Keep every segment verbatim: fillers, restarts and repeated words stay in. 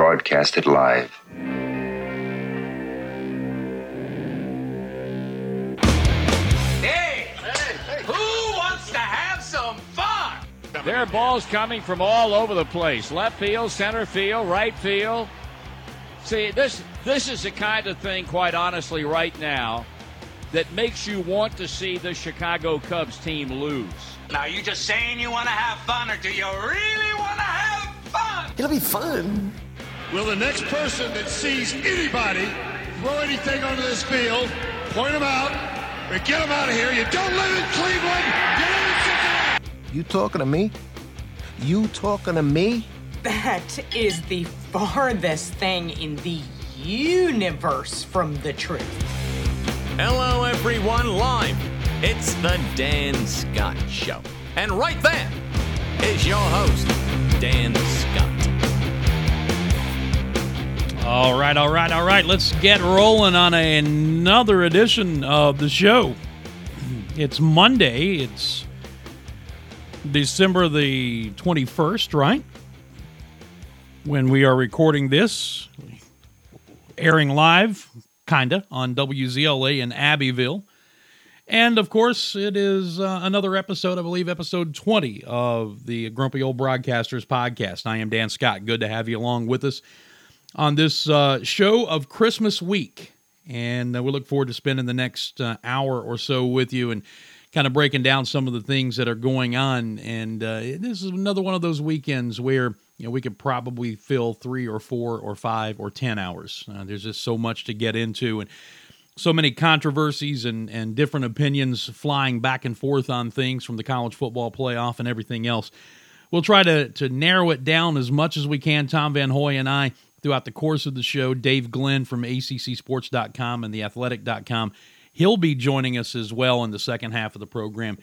broadcasted live. Hey! Hey! Who wants to have some fun? There are balls coming from all over the place. Left field, center field, right field. See, this this is the kind of thing, quite honestly, right now, that makes you want to see the Chicago Cubs team lose. Now, are you just saying you want to have fun, or do you really want to have fun? It'll be fun. Will the next person that sees anybody throw anything onto this field, point them out, or get them out of here? You don't live in Cleveland. You live in Cincinnati. You talking to me? You talking to me? That is the farthest thing in the universe from the truth. Hello, everyone, live. It's the Dan Scott Show. And right there is your host, Dan Scott. All right, all right, all right. Let's get rolling on another edition of the show. It's Monday. It's December the twenty-first, right? When we are recording this, airing live, kinda, on W Z L A in Abbeville. And, of course, it is uh, another episode, I believe, episode twenty of the Grumpy Old Broadcasters podcast. I am Dan Scott. Good to have you along with us on this uh, show of Christmas week. And uh, we look forward to spending the next uh, hour or so with you and kind of breaking down some of the things that are going on. And uh, this is another one of those weekends where, you know, we could probably fill three or four or five or ten hours. Uh, there's just so much to get into, and so many controversies and, and different opinions flying back and forth on things from the college football playoff and everything else. We'll try to, to narrow it down as much as we can, Tom Van Hoy and I, throughout the course of the show. Dave Glenn from A C C sports dot com and the athletic dot com. He'll be joining us as well in the second half of the program,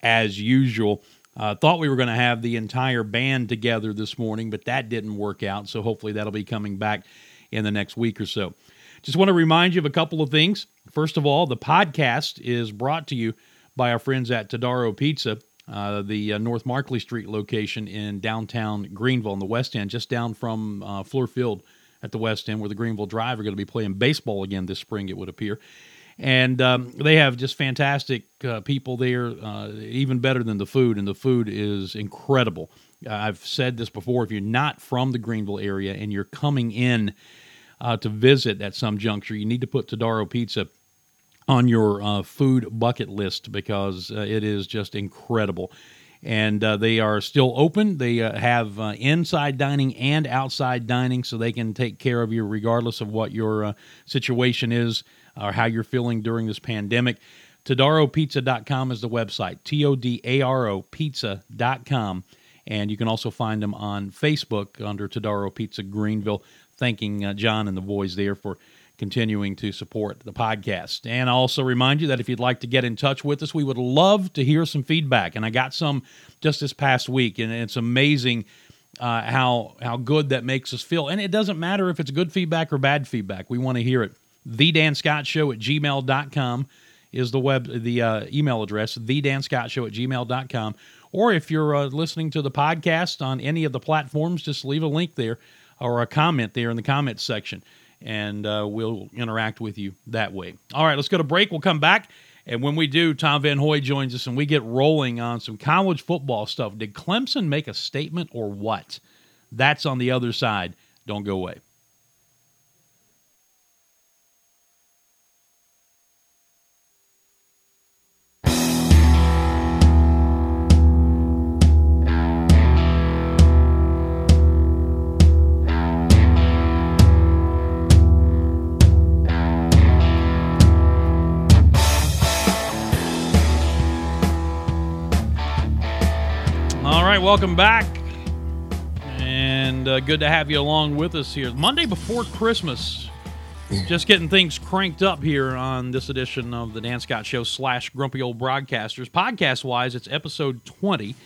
as usual. Uh, thought we were going to have the entire band together this morning, but that didn't work out, so hopefully that'll be coming back in the next week or so. Just want to remind you of a couple of things. First of all, the podcast is brought to you by our friends at Todaro Pizza, uh, the uh, North Markley Street location in downtown Greenville in the West End, just down from uh, Fleur Field at the West End, where the Greenville Drive are going to be playing baseball again this spring, it would appear. And um, they have just fantastic uh, people there, uh, even better than the food, and the food is incredible. Uh, I've said this before, if you're not from the Greenville area and you're coming in uh, to visit at some juncture, you need to put Todaro Pizza on your uh, food bucket list, because uh, it is just incredible. And uh, they are still open. They uh, have uh, inside dining and outside dining, so they can take care of you regardless of what your uh, situation is or how you're feeling during this pandemic. Todaro Pizza dot com is the website, T O D A R O Pizza dot com. And you can also find them on Facebook under Todaro Pizza Greenville, thanking uh, John and the boys there for continuing to support the podcast. And I'll also remind you that if you'd like to get in touch with us, we would love to hear some feedback. And I got some just this past week, and it's amazing uh, how how good that makes us feel. And it doesn't matter if it's good feedback or bad feedback. We want to hear it. the dan scott show at gmail dot com is the web the uh, email address, the dan scott show at gmail dot com. Or if you're uh, listening to the podcast on any of the platforms, just leave a link there or a comment there in the comments section, and uh, we'll interact with you that way. All right, let's go to break. We'll come back, and when we do, Tom Van Hoy joins us, and we get rolling on some college football stuff. Did Clemson make a statement or what? That's on the other side. Don't go away. Welcome back, and uh, good to have you along with us here. Monday before Christmas, just getting things cranked up here on this edition of the Dan Scott Show slash Grumpy Old Broadcasters. Podcast-wise, it's episode twenty,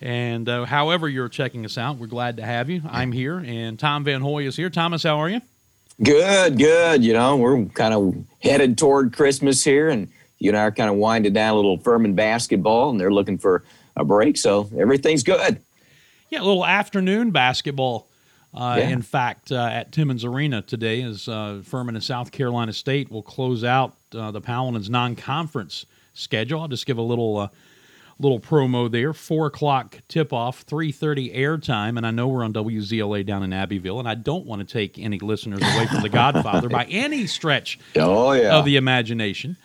and uh, however you're checking us out, we're glad to have you. I'm here, and Tom Van Hoy is here. Thomas, how are you? Good, good. You know, we're kind of headed toward Christmas here, and you and I are kind of winding down a little Furman basketball, and they're looking for a break, so everything's good. Yeah, a little afternoon basketball Uh, yeah. In fact, uh, at Timmins Arena today, as uh, Furman and South Carolina State will close out uh, the Paladins' non-conference schedule. I'll just give a little uh, little promo there. Four o'clock tip-off, three thirty airtime, and I know we're on W Z L A down in Abbeville, and I don't want to take any listeners away from The Godfather by any stretch oh, yeah. of the imagination.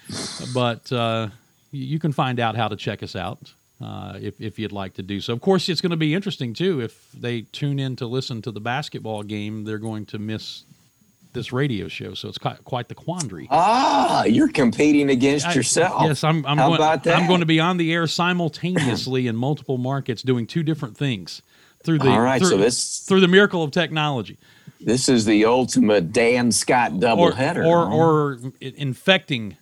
But uh, you can find out how to check us out. Uh, if, if you'd like to do so. Of course, it's going to be interesting, too. If they tune in to listen to the basketball game, they're going to miss this radio show. So it's quite, quite the quandary. Ah, you're competing against I, yourself. Yes, I'm, I'm, How going, about that? I'm going to be on the air simultaneously in multiple markets doing two different things through the, All right, through, so this, through the miracle of technology. This is the ultimate Dan Scott doubleheader. Or, or, or infecting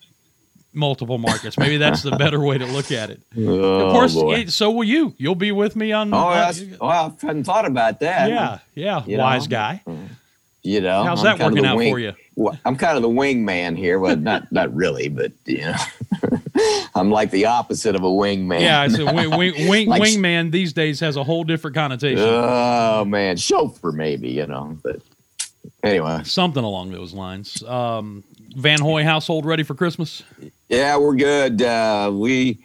multiple markets. Maybe that's the better way to look at it. Oh, of course, it, so will you. You'll be with me on... Oh, uh, well, I hadn't thought about that. Yeah, yeah, you wise know, guy. You know. How's I'm that working out wing, for you? Well, I'm kind of the wingman here. Well, not not really, but, you know, I'm like the opposite of a wingman. Yeah, it's a wing, wing, wing, like, wingman these days has a whole different connotation. Oh, man. Chauffeur, maybe, you know, but anyway. Something along those lines. Um, Van Hoy household ready for Christmas? Yeah, we're good. Uh, we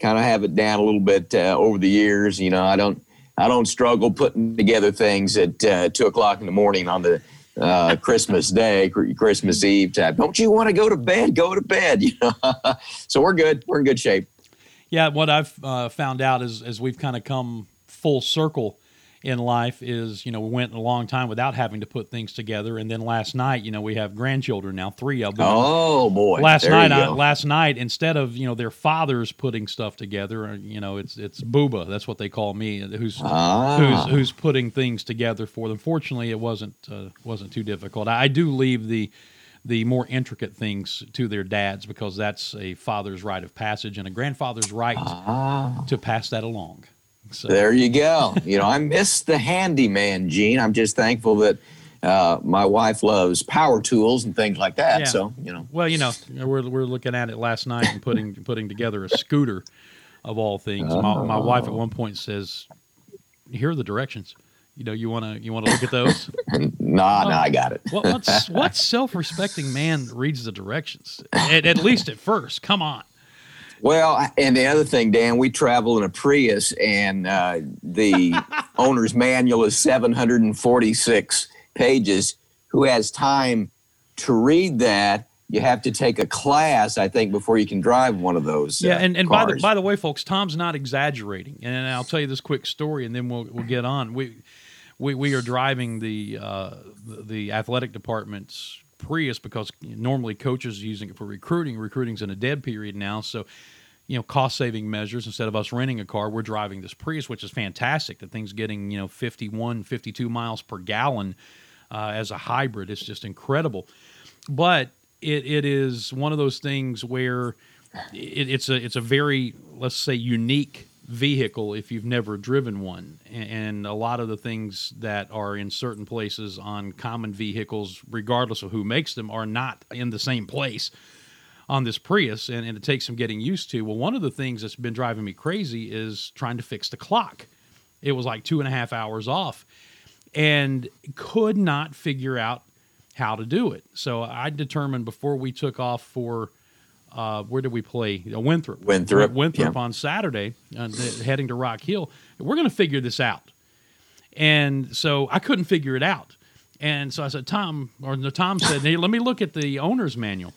kind of have it down a little bit uh, over the years. You know, I don't, I don't struggle putting together things at uh, two o'clock in the morning on the uh, Christmas day, Christmas Eve type. Don't you want to go to bed? Go to bed. You know, so we're good. We're in good shape. Yeah, what I've uh, found out is, as we've kind of come full circle in life, is, you know, we went a long time without having to put things together, and then last night, you know, we have grandchildren now, three of them. Oh boy! Last there night, I, last night, instead of, you know, their fathers putting stuff together, you know, it's it's Booba. That's what they call me, who's ah. who's who's putting things together for them. Fortunately, it wasn't uh, wasn't too difficult. I do leave the the more intricate things to their dads, because that's a father's rite of passage and a grandfather's right ah. to pass that along. So. There you go. You know, I miss the handyman, Gene. I'm just thankful that uh, my wife loves power tools and things like that. Yeah. So, you know. Well, you know, we're we're looking at it last night and putting putting together a scooter, of all things. Oh. My, my wife at one point says, "Here are the directions. You know, you wanna you wanna look at those?" no, nah, oh, no, nah, I got it. what what's, what self-respecting man reads the directions? At, at least at first. Come on. Well, and the other thing, Dan, we travel in a Prius, and uh, the owner's manual is seven hundred forty-six pages. Who has time to read that? You have to take a class, I think, before you can drive one of those. Yeah, uh, and, and cars. by the by the way, folks, Tom's not exaggerating, and I'll tell you this quick story, and then we'll we'll get on. We we we are driving the uh, the, the athletic department's Prius, because normally coaches are using it for recruiting. Recruiting's in a dead period now, so, you know, cost-saving measures. Instead of us renting a car, we're driving this Prius, which is fantastic. The thing's getting, you know, fifty-one, fifty-two miles per gallon uh, as a hybrid. It's just incredible. But it it is one of those things where it, it's a it's a very, let's say, unique vehicle if you've never driven one, and a lot of the things that are in certain places on common vehicles, regardless of who makes them, are not in the same place on this Prius, and, and it takes some getting used to. Well, one of the things that's been driving me crazy is trying to fix the clock. It was like two and a half hours off, and could not figure out how to do it. So I determined before we took off for Uh, where did we play? Uh, Winthrop. Winthrop. Winthrop yeah. on Saturday, uh, heading to Rock Hill. We're going to figure this out. And so I couldn't figure it out. And so I said, Tom, or no, Tom said, hey, let me look at the owner's manual.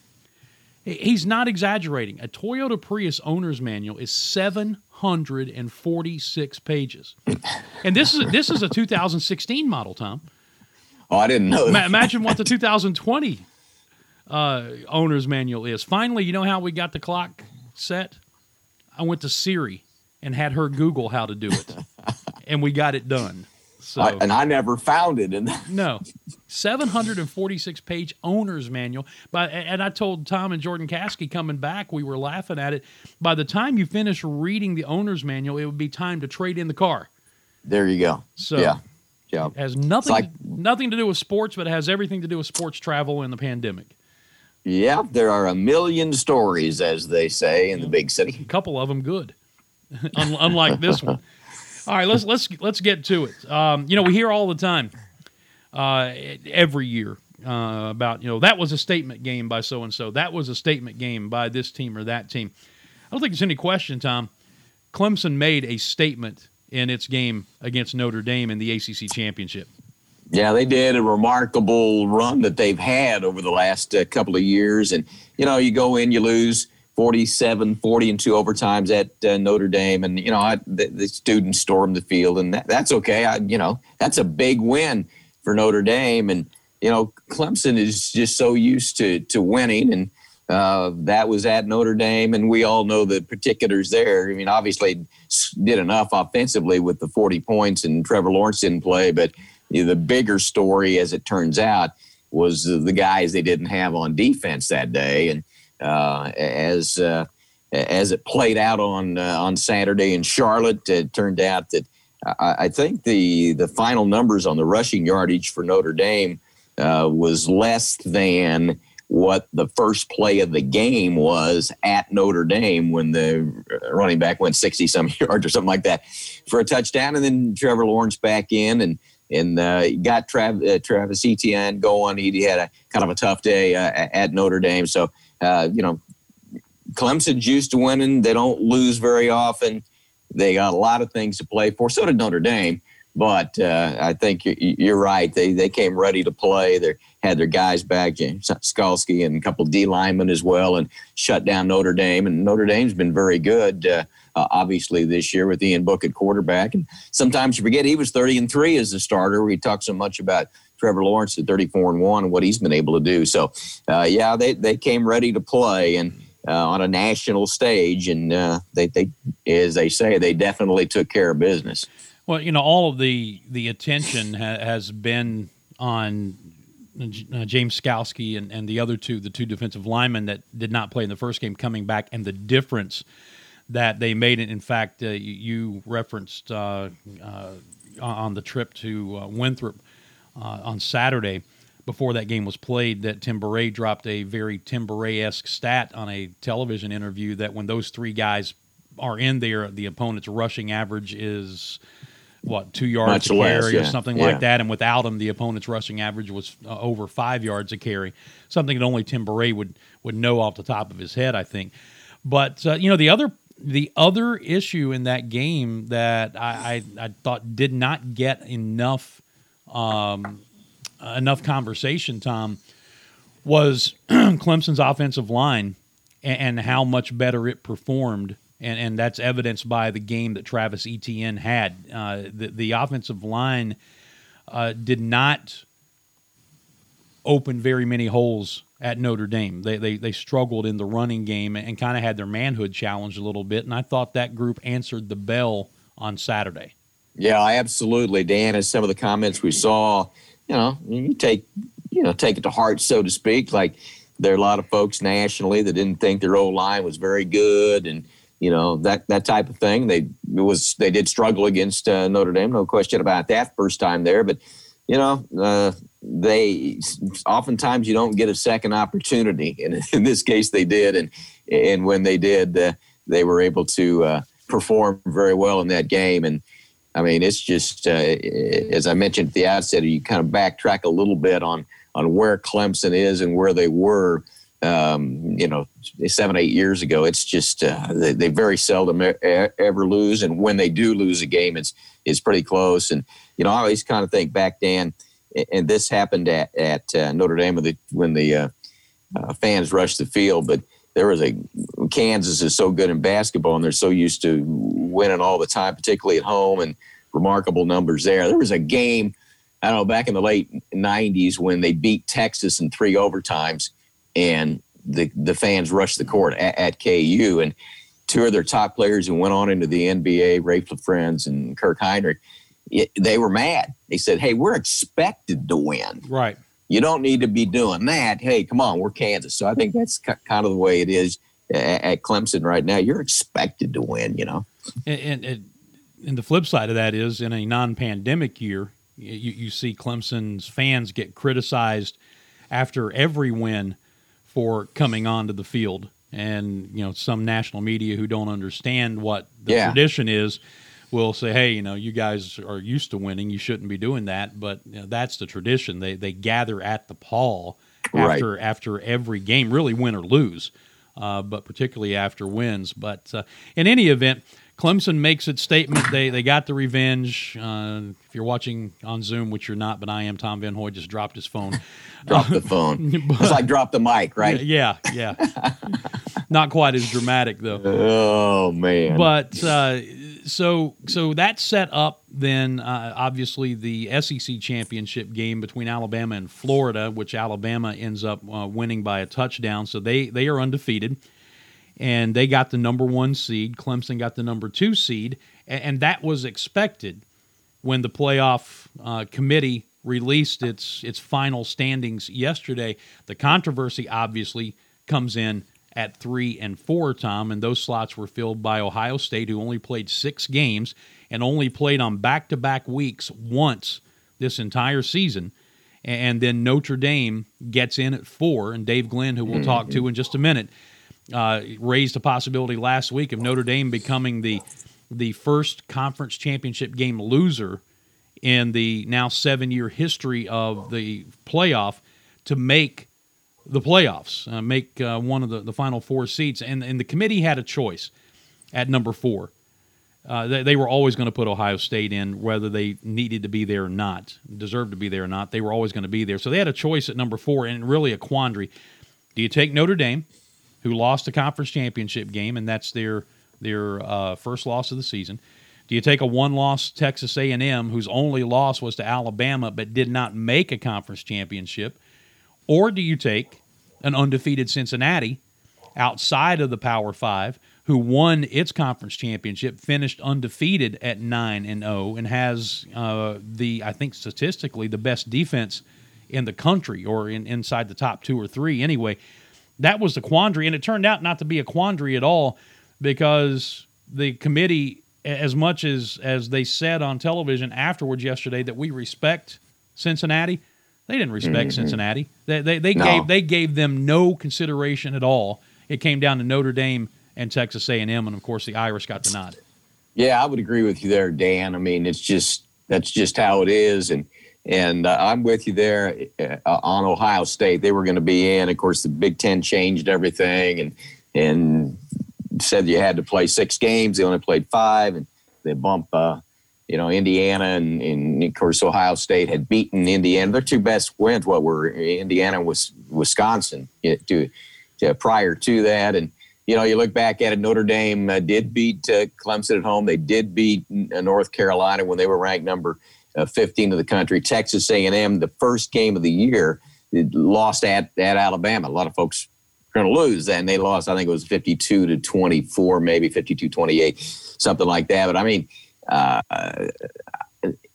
He's not exaggerating. A Toyota Prius owner's manual is seven hundred forty-six pages. And this is, this is a two thousand sixteen model, Tom. Oh, I didn't know that. Ma- imagine what the two thousand twenty Uh, owner's manual is. Finally, you know how we got the clock set? I went to Siri and had her Google how to do it, and we got it done. So, I, and I never found it in that. No, seven hundred forty-six page owner's manual. But and I told Tom and Jordan Kasky coming back, we were laughing at it. By the time you finish reading the owner's manual, it would be time to trade in the car. There you go. So yeah, yeah. It has nothing like, nothing to do with sports, but it has everything to do with sports travel and the pandemic. Yeah, there are a million stories, as they say, in the big city. A couple of them good, Un- unlike this one. All right, let's let's let's get to it. Um, you know, we hear all the time uh, every year uh, about, you know, that was a statement game by so-and-so. That was a statement game by this team or that team. I don't think there's any question, Tom. Clemson made a statement in its game against Notre Dame in the A C C Championship. Yeah, they did a remarkable run that they've had over the last uh, couple of years. And, you know, you go in, you lose forty-seven forty in two overtimes at uh, Notre Dame. And, you know, I, the, the students stormed the field, and that, that's okay. I, you know, that's a big win for Notre Dame. And, you know, Clemson is just so used to, to winning, and uh, that was at Notre Dame, and we all know the particulars there. I mean, obviously did enough offensively with the forty points, and Trevor Lawrence didn't play, but the bigger story, as it turns out, was the guys they didn't have on defense that day. And uh, as uh, as it played out on uh, on Saturday in Charlotte, it turned out that I, I think the the final numbers on the rushing yardage for Notre Dame uh, was less than what the first play of the game was at Notre Dame when the running back went sixty-some yards or something like that for a touchdown. And then Trevor Lawrence back in and And uh, got Trav, uh, Travis Etienne going. He had a kind of a tough day uh, at Notre Dame. So, uh, you know, Clemson's used to winning. They don't lose very often. They got a lot of things to play for. So did Notre Dame. But uh, I think you're right. They they came ready to play. They had their guys back, James Skalski and a couple D linemen as well, and shut down Notre Dame. And Notre Dame's been very good, uh, uh, obviously, this year with Ian Book at quarterback. And sometimes you forget he was thirty and three as a starter. We talk so much about Trevor Lawrence at thirty-four and one and what he's been able to do. So, uh, yeah, they, they came ready to play and uh, on a national stage. And uh, they, they, as they say, they definitely took care of business. Well, you know, all of the the attention ha- has been on uh, James Skalski and, and the other two, the two defensive linemen that did not play in the first game, coming back and the difference that they made. And in fact, uh, you referenced uh, uh, on the trip to uh, Winthrop uh, on Saturday before that game was played that Tim Beret dropped a very Tim Beret-esque stat on a television interview that when those three guys are in there, the opponent's rushing average is – what, two yards Much to less, carry or yeah. something yeah. like that. And without him, the opponent's rushing average was uh, over five yards a carry, something that only Tim Beret would, would know off the top of his head, I think. But, uh, you know, the other the other issue in that game that I, I, I thought did not get enough um, enough conversation, Tom, was Clemson's offensive line and, and how much better it performed. And and that's evidenced by the game that Travis Etienne had. Uh, the, the offensive line uh, did not open very many holes at Notre Dame. They they, they struggled in the running game and kind of had their manhood challenged a little bit, and I thought that group answered the bell on Saturday. Yeah, absolutely, Dan. As some of the comments we saw, you know, you take, you know, take it to heart, so to speak. Like, there are a lot of folks nationally that didn't think their O-line was very good, and you know, that that type of thing. They it was they did struggle against uh, Notre Dame, no question about that first time there. But, you know, uh, they oftentimes you don't get a second opportunity. And in this case, they did. And and when they did, uh, they were able to uh, perform very well in that game. And, I mean, it's just, uh, as I mentioned at the outset, you kind of backtrack a little bit on, on where Clemson is and where they were. Um, you know, seven, eight years ago, it's just uh, they, they very seldom e- ever lose. And when they do lose a game, it's it's pretty close. And, you know, I always kind of think back, Dan, and this happened at, at uh, Notre Dame when the, when the uh, uh, fans rushed the field. But there was a – Kansas is so good in basketball, and they're so used to winning all the time, particularly at home, and remarkable numbers there. There was a game, I don't know, back in the late nineties when they beat Texas in three overtimes. And the the fans rushed the court at, at K U, and two of their top players who went on into the N B A, Ray LaFrentz and Kirk Heinrich, it, they were mad. They said, "Hey, we're expected to win. Right? You don't need to be doing that. Hey, come on, we're Kansas." So I think that's ca- kind of the way it is at, at Clemson right now. You're expected to win, you know. And, and and the flip side of that is, in a non-pandemic year, you you see Clemson's fans get criticized after every win for coming onto the field. And, you know, some national media who don't understand what the yeah. tradition is will say, hey, you know, you guys are used to winning. You shouldn't be doing that. But you know, that's the tradition. They they gather at the Paul after right. after every game, really win or lose, uh, but particularly after wins. But uh, in any event, Clemson makes its statement. They they got the revenge. Uh, if you're watching on Zoom, which you're not, but I am, Tom Van Hoy just dropped his phone. Dropped the phone. But, it's like drop the mic, right? Yeah, yeah. Not quite as dramatic, though. Oh, man. But uh, so so that set up then, uh, obviously, the S E C championship game between Alabama and Florida, which Alabama ends up uh, winning by a touchdown. So they, they are undefeated. And they got the number one seed. Clemson got the number two seed. And, and that was expected when the playoff uh, committee released its its final standings yesterday. The controversy, obviously, comes in at three and four, Tom. And those slots were filled by Ohio State, who only played six games and only played on back-to-back weeks once this entire season. And then Notre Dame gets in at four. And Dave Glenn, who we'll talk to in just a minute, Uh, raised a possibility last week of Notre Dame becoming the the first conference championship game loser in the now seven-year history of the playoff to make the playoffs, uh, make uh, one of the, the final four seats. And, and the committee had a choice at number four. Uh, they, they were always going to put Ohio State in, whether they needed to be there or not, deserved to be there or not. They were always going to be there. So they had a choice at number four, and really a quandary. Do you take Notre Dame, who lost the conference championship game, and that's their their uh, first loss of the season? Do you take a one-loss Texas A and M, whose only loss was to Alabama but did not make a conference championship? Or do you take an undefeated Cincinnati outside of the Power Five, who won its conference championship, finished undefeated at nine and oh, and has uh, the, I think statistically, the best defense in the country, or in, inside the top two or three anyway? That was the quandary, and it turned out not to be a quandary at all, because the committee, as much as, as they said on television afterwards yesterday that we respect Cincinnati, they didn't respect mm-hmm. Cincinnati. They they, they no. gave they gave them no consideration at all. It came down to Notre Dame and Texas A and M, and of course the Irish got the nod. Yeah, I would agree with you there, Dan. I mean, it's just that's just how it is, and. And uh, I'm with you there uh, on Ohio State. They were going to be in. Of course, the Big Ten changed everything and and said you had to play six games. They only played five, and they bump, uh, you know, Indiana. And, and, of course, Ohio State had beaten Indiana. Their two best wins, what were Indiana and Wisconsin to, to prior to that. And, you know, you look back at it, Notre Dame uh, did beat uh, Clemson at home. They did beat uh, North Carolina when they were ranked number Uh, fifteen of the country. Texas A and M, the first game of the year, lost at, at Alabama. A lot of folks are going to lose that, and they lost, I think it was fifty-two to twenty-four, maybe fifty-two twenty-eight, something like that. But, I mean, uh,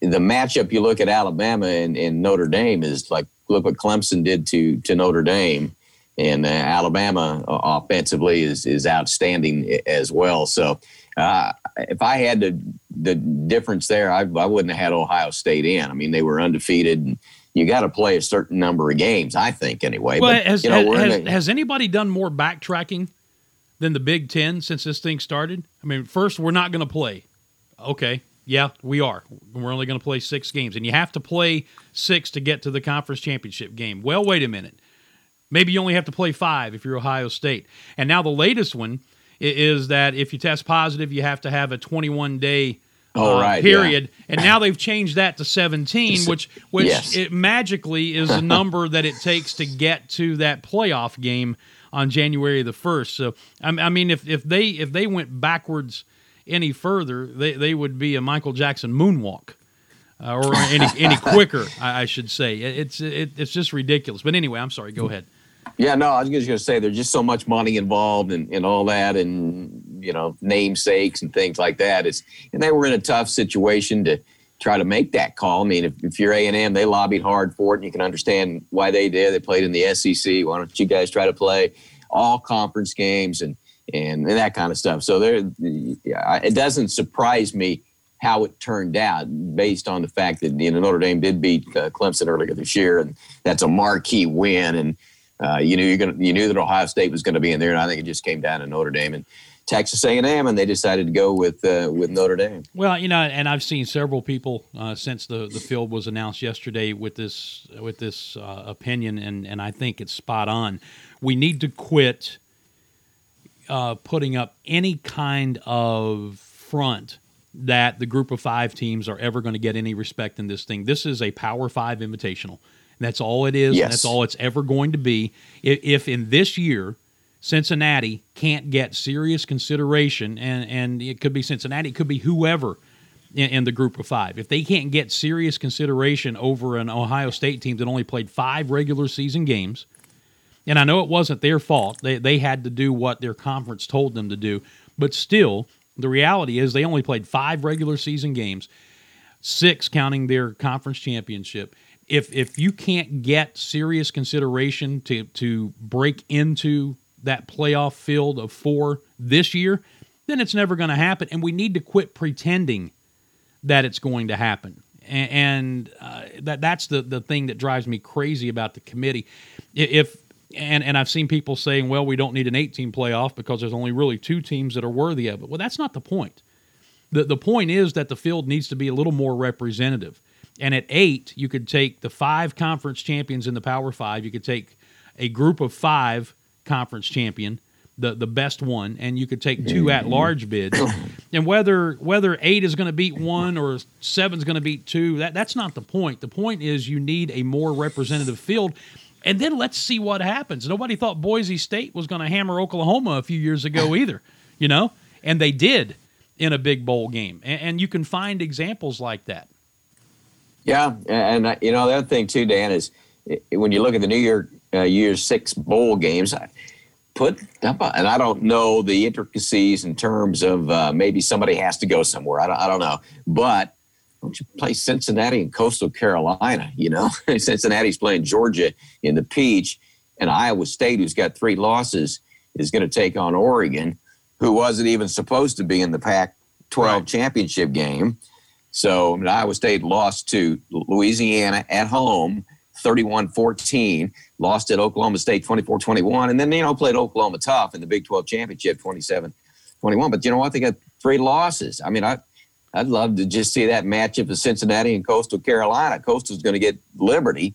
the matchup you look at Alabama and, and Notre Dame is like, look what Clemson did to, to Notre Dame, and uh, Alabama uh, offensively is, is outstanding as well. So, Uh, if I had the, the difference there, I, I wouldn't have had Ohio State in. I mean, they were undefeated, and you got to play a certain number of games, I think, anyway. Well, but, has, you know, has, has, a, has anybody done more backtracking than the Big Ten since this thing started? I mean, first, we're not going to play. Okay, yeah, we are. We're only going to play six games, and you have to play six to get to the conference championship game. Well, wait a minute. Maybe you only have to play five if you're Ohio State. And now the latest one is that if you test positive, you have to have a twenty-one day uh, oh, right, period. Yeah. And now they've changed that to seventeen, which which yes. it magically is the number that it takes to get to that playoff game on January the first. So, I mean, if, if they if they went backwards any further, they, they would be a Michael Jackson moonwalk, uh, or any any quicker, I, I should say. It's it, it's just ridiculous. But anyway, I'm sorry, go ahead. Yeah, no, I was just going to say there's just so much money involved and, and all that, and, you know, namesakes and things like that. It's, and they were in a tough situation to try to make that call. I mean, if, if you're A and M, they lobbied hard for it, and you can understand why they did. They played in the S E C. Why don't you guys try to play all conference games and, and, and that kind of stuff? So there, it doesn't surprise me how it turned out, based on the fact that, you know, Notre Dame did beat uh, Clemson earlier this year, and that's a marquee win. And, Uh, you knew you're gonna, you knew that Ohio State was going to be in there, and I think it just came down to Notre Dame and Texas A and M, and they decided to go with uh, with Notre Dame. Well, you know, and I've seen several people uh, since the, the field was announced yesterday with this with this uh, opinion, and, and I think it's spot on. We need to quit uh, putting up any kind of front that the group of five teams are ever going to get any respect in this thing. This is a Power Five Invitational. That's all it is, yes. And that's all it's ever going to be. If, if in this year Cincinnati can't get serious consideration, and, and it could be Cincinnati, it could be whoever in, in the group of five. If they can't get serious consideration over an Ohio State team that only played five regular season games, and I know it wasn't their fault. They they had to do what their conference told them to do, but still, the reality is they only played five regular season games, six counting their conference championship. If if you can't get serious consideration to to break into that playoff field of four this year, then it's never going to happen, and we need to quit pretending that it's going to happen. And, and uh, that that's the, the thing that drives me crazy about the committee. If and, and I've seen people saying, well, we don't need an eight-team playoff because there's only really two teams that are worthy of it. Well, that's not the point. The, the point is that the field needs to be a little more representative. And at eight, you could take the five conference champions in the Power Five. You could take a group of five conference champion, the, the best one, and you could take two at-large bids. And whether whether eight is going to beat one or seven is going to beat two, that, that's not the point. The point is you need a more representative field, and then let's see what happens. Nobody thought Boise State was going to hammer Oklahoma a few years ago either, you know, and they did in a big bowl game. And, and you can find examples like that. Yeah, and, and you know, the other thing too, Dan, is when you look at the New Year, uh, Year's Six bowl games, I put up a, and I don't know the intricacies in terms of uh, maybe somebody has to go somewhere. I don't, I don't know. But don't you play Cincinnati and Coastal Carolina, you know? Cincinnati's playing Georgia in the Peach, and Iowa State, who's got three losses, is going to take on Oregon, who wasn't even supposed to be in the Pac twelve right. championship game. So Iowa State lost to Louisiana at home, thirty-one fourteen, lost at Oklahoma State twenty-four twenty-one, and then, you know, played Oklahoma tough in the Big twelve championship twenty-seven twenty-one. But you know what? They got three losses. I mean, I, I'd love to just see that matchup of Cincinnati and Coastal Carolina. Coastal's going to get Liberty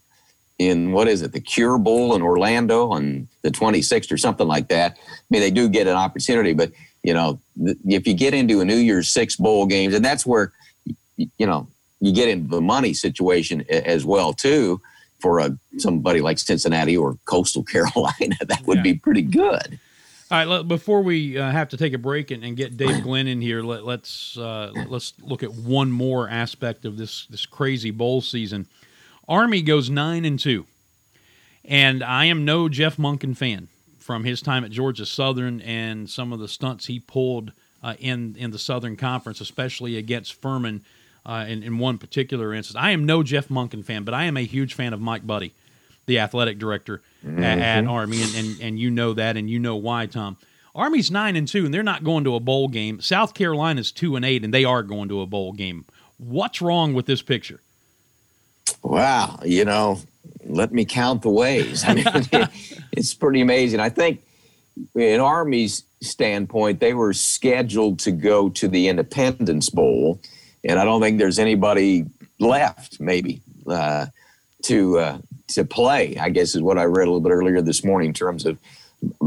in, what is it, the Cure Bowl in Orlando on the twenty-sixth or something like that. I mean, they do get an opportunity, but, you know, if you get into a New Year's Six bowl games, and that's where – you know, you get into the money situation as well, too, for a, somebody like Cincinnati or Coastal Carolina. That would yeah. be pretty good. All right, let, before we uh, have to take a break and, and get Dave Glenn in here, let, let's uh, let's look at one more aspect of this, this crazy bowl season. Army goes nine and two, and I am no Jeff Monken fan from his time at Georgia Southern and some of the stunts he pulled Uh, in in the Southern Conference, especially against Furman uh, in, in one particular instance. I am no Jeff Monken fan, but I am a huge fan of Mike Buddy, the athletic director mm-hmm. at, at Army, and, and and you know that, and you know why, Tom. Army's nine and two, and they're not going to a bowl game. South Carolina's two and eight, and they are going to a bowl game. What's wrong with this picture? Wow, you know, let me count the ways. I mean, it, it's pretty amazing. I think in Army's standpoint, they were scheduled to go to the Independence Bowl, and I don't think there's anybody left, maybe, uh, to uh, to play, I guess is what I read a little bit earlier this morning in terms of,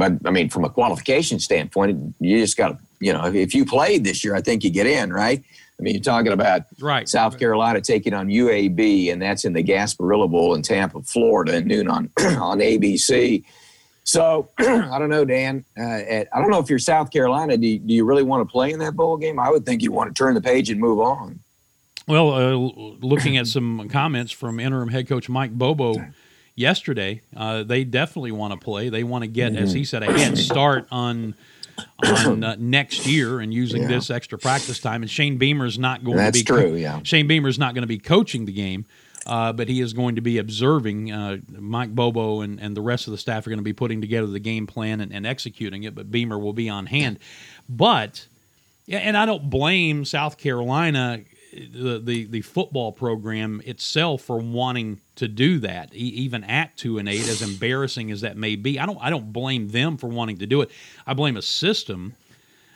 I mean, from a qualification standpoint, you just got to, you know, if you played this year, I think you get in, right? I mean, you're talking about right. South Carolina taking on U A B, and that's in the Gasparilla Bowl in Tampa, Florida, at noon on, on A B C. So, I don't know, Dan. Uh, at, I don't know if you're South Carolina. Do you, do you really want to play in that bowl game? I would think you want to turn the page and move on. Well, uh, looking at some comments from interim head coach Mike Bobo yesterday, uh, they definitely want to play. They want to get, mm-hmm. as he said, a head start on on uh, next year and using yeah. this extra practice time. And Shane Beamer's not going That's to be true, co- yeah. Shane Beamer's not going to be coaching the game. Uh, but he is going to be observing. Uh, Mike Bobo and, and the rest of the staff are going to be putting together the game plan and, and executing it, but Beamer will be on hand. But, and I don't blame South Carolina, the, the, the football program itself, for wanting to do that, even at two and eight, as embarrassing as that may be. I don't, I don't blame them for wanting to do it. I blame a system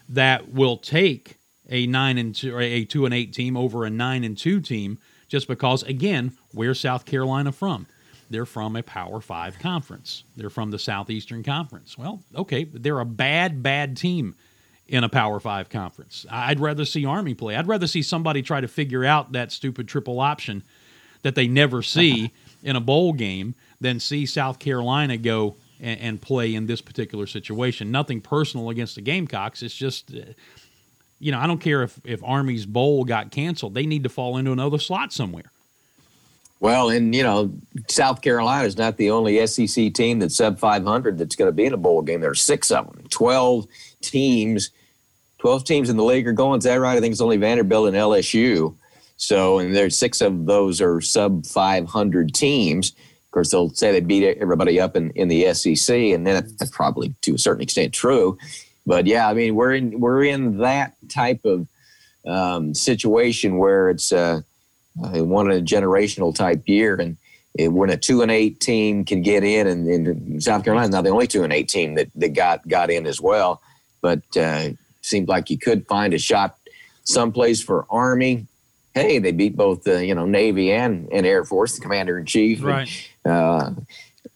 that will take a nine and two, or a two and eight team over a nine and two team, just because, again, where's South Carolina from? They're from a Power Five conference. They're from the Southeastern Conference. Well, okay, they're a bad, bad team in a Power Five conference. I'd rather see Army play. I'd rather see somebody try to figure out that stupid triple option that they never see in a bowl game than see South Carolina go and, and play in this particular situation. Nothing personal against the Gamecocks. It's just, you know, I don't care if, if Army's bowl got canceled. They need to fall into another slot somewhere. Well, and, you know, South Carolina is not the only S E C team that's sub five hundred that's going to be in a bowl game. There are six of them. Twelve teams, twelve teams in the league are going. Is that right? I think it's only Vanderbilt and L S U. So, and there's six of those are sub five hundred teams. Of course, they'll say they beat everybody up in, in the S E C, and then that's probably to a certain extent true. But yeah, I mean, we're in we're in that type of um, situation where it's uh, one in a generational type year, and it, when a two and eight team can get in, and, and South Carolina's not the only two and eight team that, that got got in as well. But uh, seemed like you could find a shot someplace for Army. Hey, they beat both the uh, you know Navy and, and Air Force, the Commander in Chief, right? And, uh,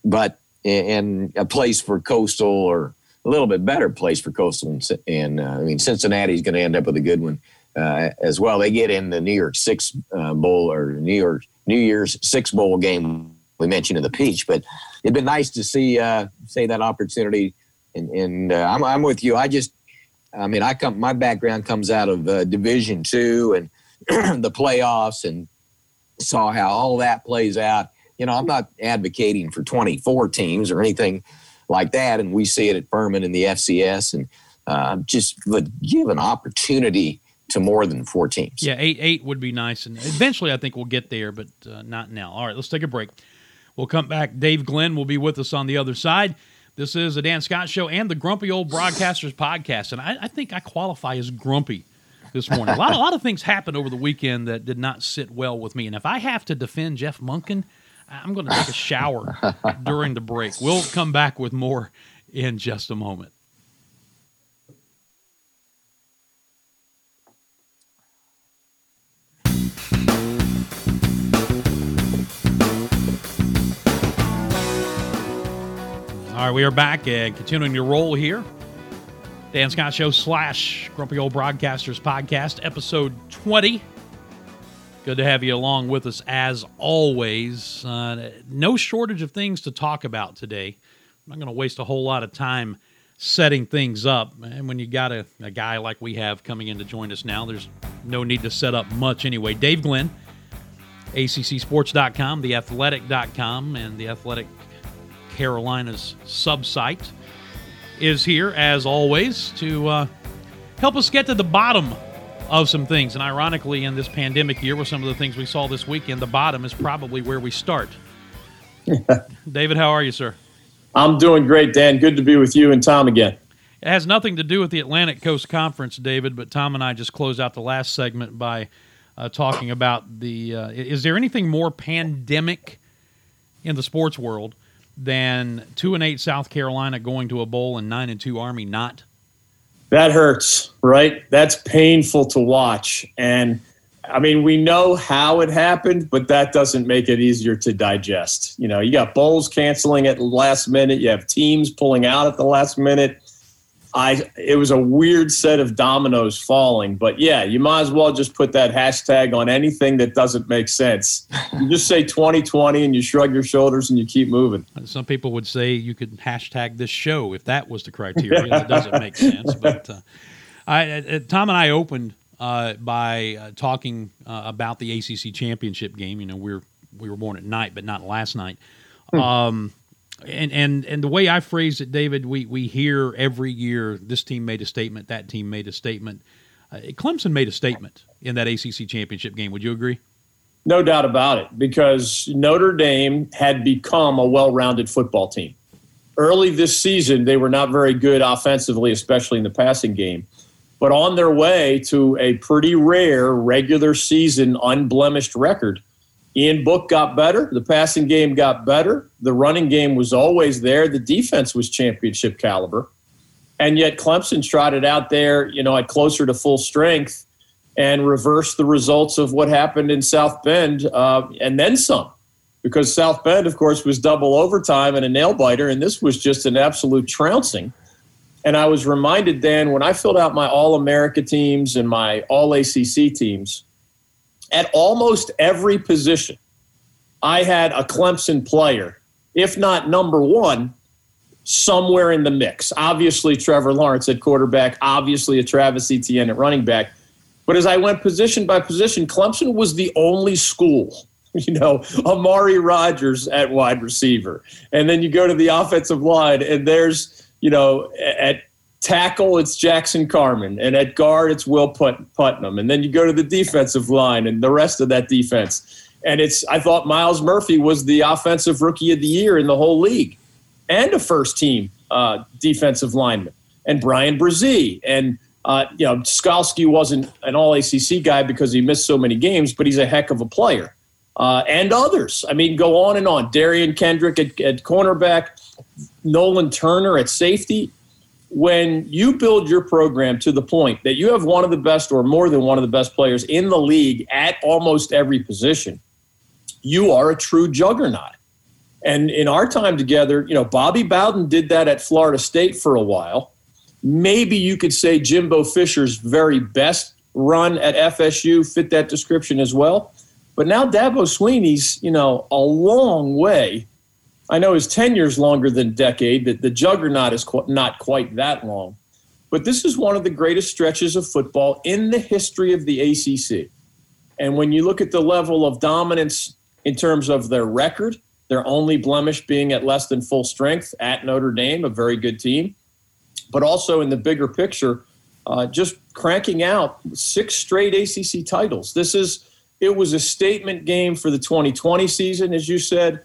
but and a place for Coastal or. A little bit better place for Coastal, and, and uh, I mean Cincinnati's going to end up with a good one uh, as well. They get in the New Year's Six uh, bowl or New York New Year's Six bowl game we mentioned in the Peach, but it'd been nice to see uh, say that opportunity. And, and uh, I'm, I'm with you. I just, I mean, I come my background comes out of uh, Division Two and the playoffs, and saw how all that plays out. You know, I'm not advocating for twenty-four teams or anything like that, and we see it at Furman in the F C S, and uh, just would give an opportunity to more than four teams. Yeah, eight eight would be nice, and eventually I think we'll get there, but uh, not now. All right, let's take a break. We'll come back. Dave Glenn will be with us on the other side. This is the Dan Scott Show and the Grumpy Old Broadcasters podcast, and I, I think I qualify as grumpy this morning. A lot, a lot of things happened over the weekend that did not sit well with me, and if I have to defend Jeff Monken, I'm going to take a shower during the break. We'll come back with more in just a moment. All right, we are back and continuing to roll here. Dan Scott Show slash Grumpy Old Broadcasters Podcast, episode twenty. Good to have you along with us, as always. Uh, no shortage of things to talk about today. I'm not going to waste a whole lot of time setting things up. And when you got a, a guy like we have coming in to join us now, there's no need to set up much anyway. Dave Glenn, A C C sports dot com, the athletic dot com, and the Athletic Carolina's subsite is here, as always, to uh, help us get to the bottom of some things. And ironically, in this pandemic year, with some of the things we saw this weekend, the bottom is probably where we start. David, how are you, sir? I'm doing great, Dan. Good to be with you and Tom again. It has nothing to do with the Atlantic Coast Conference, David, but Tom and I just closed out the last segment by uh, talking about the uh, – is there anything more pandemic in the sports world than two and eight South Carolina going to a bowl and nine and two Army not? That hurts, right? That's painful to watch. And, I mean, we know how it happened, but that doesn't make it easier to digest. You know, you got bowls canceling at the last minute. You have teams pulling out at the last minute. I It was a weird set of dominoes falling. But, yeah, you might as well just put that hashtag on anything that doesn't make sense. You just say twenty twenty and you shrug your shoulders and you keep moving. Some people would say you could hashtag this show if that was the criteria. That doesn't make sense. But uh, I, uh, Tom and I opened uh, by uh, talking uh, about the A C C championship game. You know, we were, we were born at night, but not last night. Hmm. Um And and and the way I phrased it, David, we, we hear every year this team made a statement, that team made a statement. Uh, Clemson made a statement in that A C C championship game. Would you agree? No doubt about it, because Notre Dame had become a well-rounded football team. Early this season, they were not very good offensively, especially in the passing game. But on their way to a pretty rare regular season unblemished record, Ian Book got better. The passing game got better. The running game was always there. The defense was championship caliber. And yet Clemson trotted out there, you know, at closer to full strength and reversed the results of what happened in South Bend uh, and then some. Because South Bend, of course, was double overtime and a nail-biter, and this was just an absolute trouncing. And I was reminded, Dan, when I filled out my All-America teams and my All-A C C teams, at almost every position, I had a Clemson player, if not number one, somewhere in the mix. Obviously, Trevor Lawrence at quarterback, obviously a Travis Etienne at running back. But as I went position by position, Clemson was the only school. You know, Amari Rodgers at wide receiver. And then you go to the offensive line, and there's, you know, at tackle, it's Jackson Carman. And at guard, it's Will Put- Putnam. And then you go to the defensive line and the rest of that defense. And it's, I thought Miles Murphy was the offensive rookie of the year in the whole league and a first-team uh, defensive lineman. And Brian Brzee. And, uh, you know, Skalski wasn't an all A C C guy because he missed so many games, but he's a heck of a player. Uh, and others. I mean, go on and on. Darian Kendrick at, at cornerback, Nolan Turner at safety. When you build your program to the point that you have one of the best or more than one of the best players in the league at almost every position, you are a true juggernaut. And in our time together, you know, Bobby Bowden did that at Florida State for a while. Maybe you could say Jimbo Fisher's very best run at F S U fit that description as well. But now Dabo Sweeney's, you know, a long way. I know his tenure's longer than a decade. The, the juggernaut is qu- not quite that long. But this is one of the greatest stretches of football in the history of the A C C. And when you look at the level of dominance in terms of their record, their only blemish being at less than full strength at Notre Dame, a very good team, but also in the bigger picture, uh, just cranking out six straight A C C titles. This is... It was a statement game for the twenty twenty season, as you said,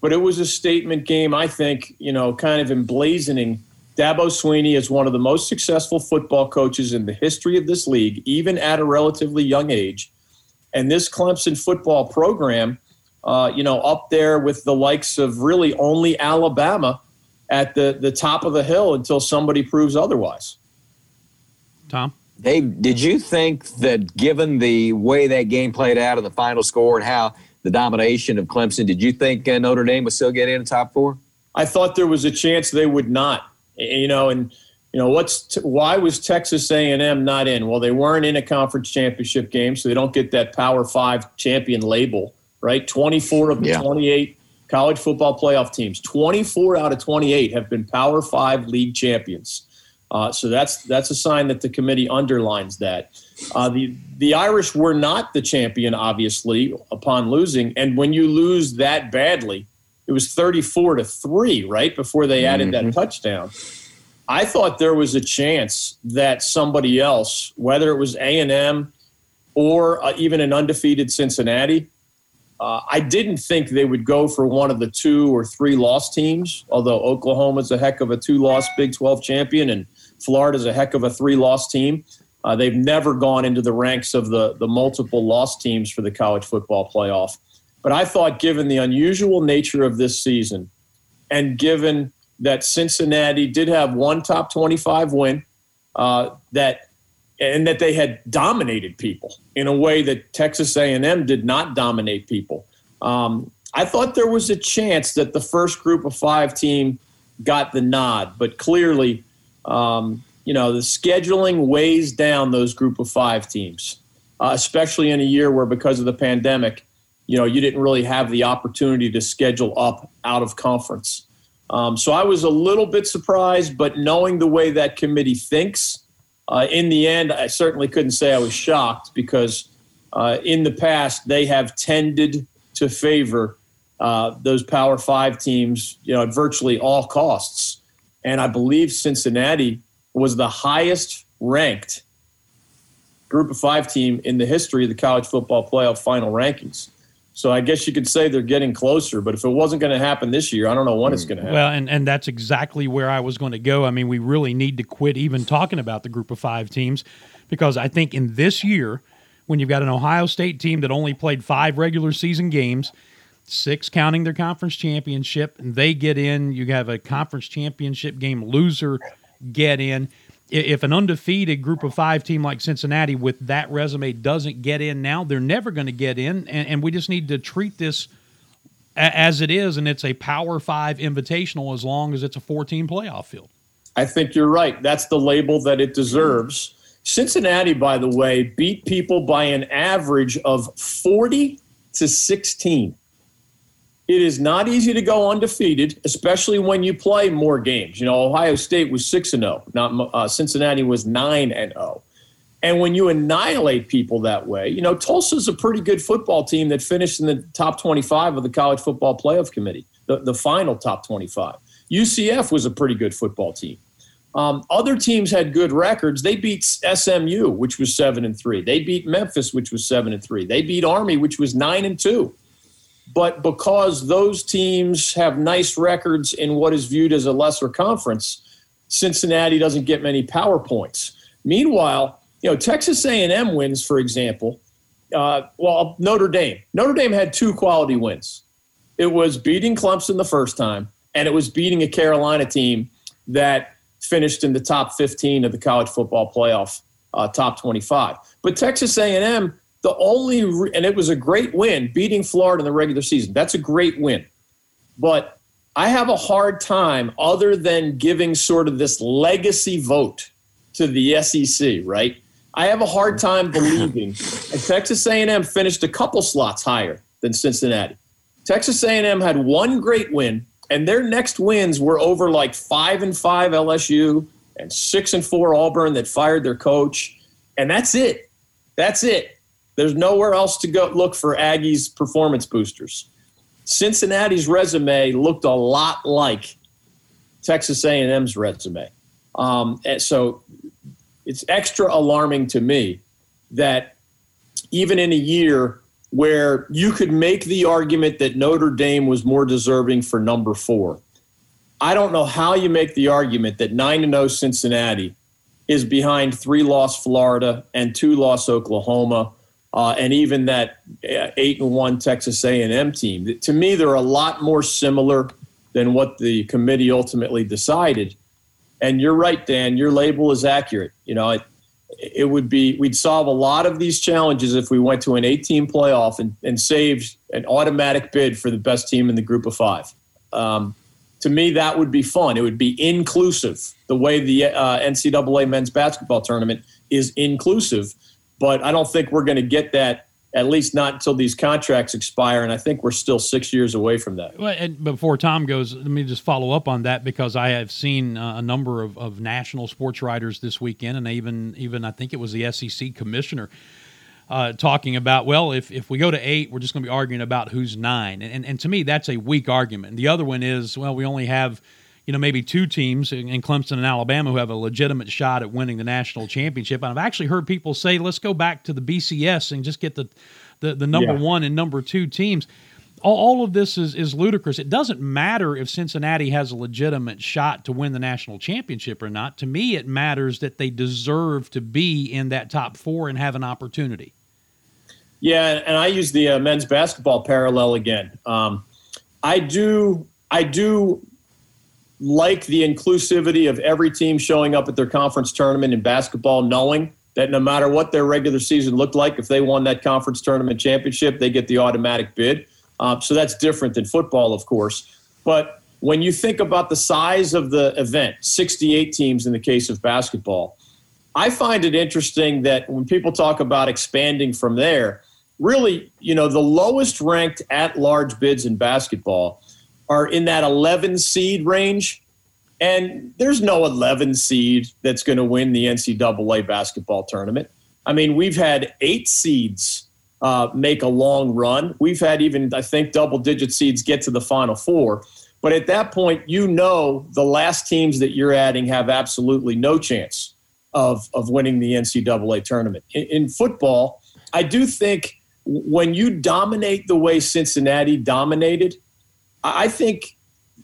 but it was a statement game, I think, you know, kind of emblazoning Dabo Sweeney as one of the most successful football coaches in the history of this league, even at a relatively young age. And this Clemson football program, uh, you know, up there with the likes of really only Alabama at the, the top of the hill until somebody proves otherwise. Tom? Dave, did you think that given the way that game played out and the final score and how the domination of Clemson, did you think uh, Notre Dame would still get in the top four? I thought there was a chance they would not. You know, and you know what's t- why was Texas A and M not in? Well, they weren't in a conference championship game, so they don't get that Power Five champion label, right? twenty-four of the yeah. twenty-eight college football playoff teams, twenty-four out of twenty-eight have been Power Five league champions. Uh, so that's that's a sign that the committee underlines that. Uh, the the Irish were not the champion, obviously, upon losing. And when you lose that badly, it was thirty-four to three, right, before they added mm-hmm. that touchdown. I thought there was a chance that somebody else, whether it was A and M or uh, even an undefeated Cincinnati, uh, I didn't think they would go for one of the two or three loss teams, although Oklahoma's a heck of a two-loss Big twelve champion and Florida's a heck of a three-loss team. Uh, they've never gone into the ranks of the, the multiple loss teams for the college football playoff. But I thought given the unusual nature of this season and given that Cincinnati did have one top twenty-five win, uh, that and that they had dominated people in a way that Texas A and M did not dominate people. Um, I thought there was a chance that the first group of five team got the nod, but clearly – Um, you know, the scheduling weighs down those group of five teams, uh, especially in a year where because of the pandemic, you know, you didn't really have the opportunity to schedule up out of conference. Um, so I was a little bit surprised, but knowing the way that committee thinks, uh, in the end, I certainly couldn't say I was shocked because uh, in the past they have tended to favor uh, those Power Five teams, you know, at virtually all costs. And I believe Cincinnati was the highest ranked group of five team in the history of the college football playoff final rankings. So I guess you could say they're getting closer, but if it wasn't going to happen this year, I don't know when it's going to happen. Well, and, and that's exactly where I was going to go. I mean, we really need to quit even talking about the group of five teams because I think in this year, when you've got an Ohio State team that only played five regular season games, six counting their conference championship, and they get in. You have a conference championship game loser get in. If an undefeated group of five team like Cincinnati with that resume doesn't get in now, they're never going to get in, and, and we just need to treat this as it is, and it's a Power Five invitational as long as it's a four-team playoff field. I think you're right. That's the label that it deserves. Cincinnati, by the way, beat people by an average of forty to sixteen. It is not easy to go undefeated, especially when you play more games. You know, Ohio State was six and oh. Not uh, Cincinnati was nine and oh. And when you annihilate people that way, you know, Tulsa's a pretty good football team that finished in the top twenty-five of the College Football Playoff Committee, the, the final top twenty-five. U C F was a pretty good football team. Um, other teams had good records. They beat S M U, which was seven and three. They beat Memphis, which was seven and three. They beat Army, which was nine and two. But because those teams have nice records in what is viewed as a lesser conference, Cincinnati doesn't get many power points. Meanwhile, you know, Texas A and M wins, for example. Uh, well, Notre Dame. Notre Dame had two quality wins. It was beating Clemson the first time, and it was beating a Carolina team that finished in the top fifteen of the College Football Playoff uh, top twenty-five. But Texas A and M, the only re- – and it was a great win, beating Florida in the regular season. That's a great win. But I have a hard time, other than giving sort of this legacy vote to the S E C, right? I have a hard time believing that Texas A and M finished a couple slots higher than Cincinnati. Texas A and M had one great win, and their next wins were over like five and five L S U and six and four Auburn that fired their coach. And that's it. That's it. There's nowhere else to go look for Aggies performance boosters. Cincinnati's resume looked a lot like Texas A and M's resume. Um, and so it's extra alarming to me that even in a year where you could make the argument that Notre Dame was more deserving for number four, I don't know how you make the argument that nine and oh Cincinnati is behind three-loss Florida and two-loss Oklahoma. Uh, and even that eight and one Texas A and M team. To me, they're a lot more similar than what the committee ultimately decided. And you're right, Dan. Your label is accurate. You know, it, it would be we'd solve a lot of these challenges if we went to an eight-team playoff and, and saved an automatic bid for the best team in the group of five. Um, to me, that would be fun. It would be inclusive, the way the uh, N C double A men's basketball tournament is inclusive. But I don't think we're going to get that, at least not until these contracts expire, and I think we're still six years away from that. Well, and before Tom goes, let me just follow up on that, because I have seen uh, a number of, of national sports writers this weekend, and even, even I think it was the S E C commissioner uh, talking about, well, if, if we go to eight, we're just going to be arguing about who's nine. And, and, and to me, that's a weak argument. And the other one is, well, we only have – you know, maybe two teams in Clemson and Alabama who have a legitimate shot at winning the national championship. And I've actually heard people say, let's go back to the B C S and just get the the, the number yeah. one and number two teams. All, all of this is, is ludicrous. It doesn't matter if Cincinnati has a legitimate shot to win the national championship or not. To me, it matters that they deserve to be in that top four and have an opportunity. Yeah, and I use the uh, men's basketball parallel again. Um, I do, I do... like the inclusivity of every team showing up at their conference tournament in basketball, knowing that no matter what their regular season looked like, if they won that conference tournament championship, they get the automatic bid. Uh, so that's different than football, of course. But when you think about the size of the event, sixty-eight teams in the case of basketball, I find it interesting that when people talk about expanding from there, really, you know, the lowest ranked at-large bids in basketball are in that eleven seed range, and there's no eleven seed that's going to win the N C double A basketball tournament. I mean, we've had eight seeds uh, make a long run. We've had even, I think, double-digit seeds get to the Final Four. But at that point, you know the last teams that you're adding have absolutely no chance of, of winning the N C double A tournament. In, in football, I do think when you dominate the way Cincinnati dominated, I think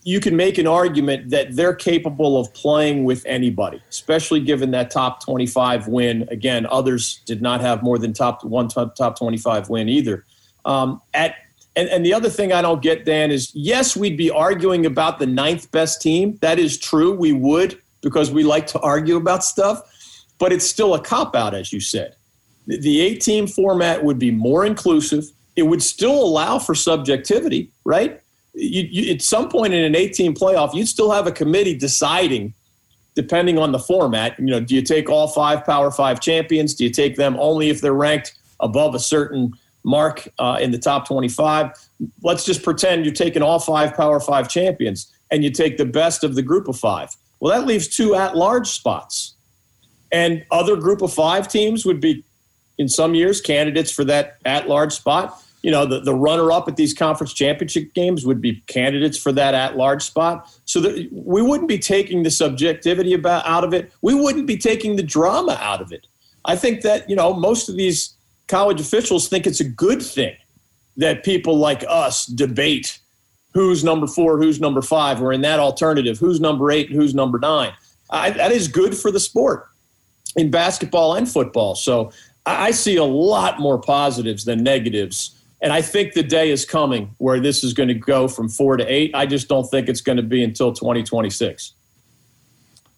you can make an argument that they're capable of playing with anybody, especially given that top twenty-five win. Again, others did not have more than top one top twenty-five win either. Um, at and, and the other thing I don't get, Dan, is yes, we'd be arguing about the ninth best team. That is true. We would because we like to argue about stuff, but it's still a cop-out, as you said. The eight-team format would be more inclusive. It would still allow for subjectivity, right? You, you, at some point in an eight-team playoff, you'd still have a committee deciding, depending on the format, you know, do you take all five Power Five champions? Do you take them only if they're ranked above a certain mark uh, in the top twenty-five? Let's just pretend you're taking all five Power Five champions and you take the best of the group of five. Well, that leaves two at-large spots. And other group of five teams would be, in some years, candidates for that at-large spot. You know, the, the runner-up at these conference championship games would be candidates for that at-large spot. So that we wouldn't be taking the subjectivity about out of it. We wouldn't be taking the drama out of it. I think that, you know, most of these college officials think it's a good thing that people like us debate who's number four, who's number five, or in that alternative, who's number eight, and who's number nine. I, that is good for the sport in basketball and football. So I see a lot more positives than negatives. And I think the day is coming where this is going to go from four to eight. I just don't think it's going to be until twenty twenty-six.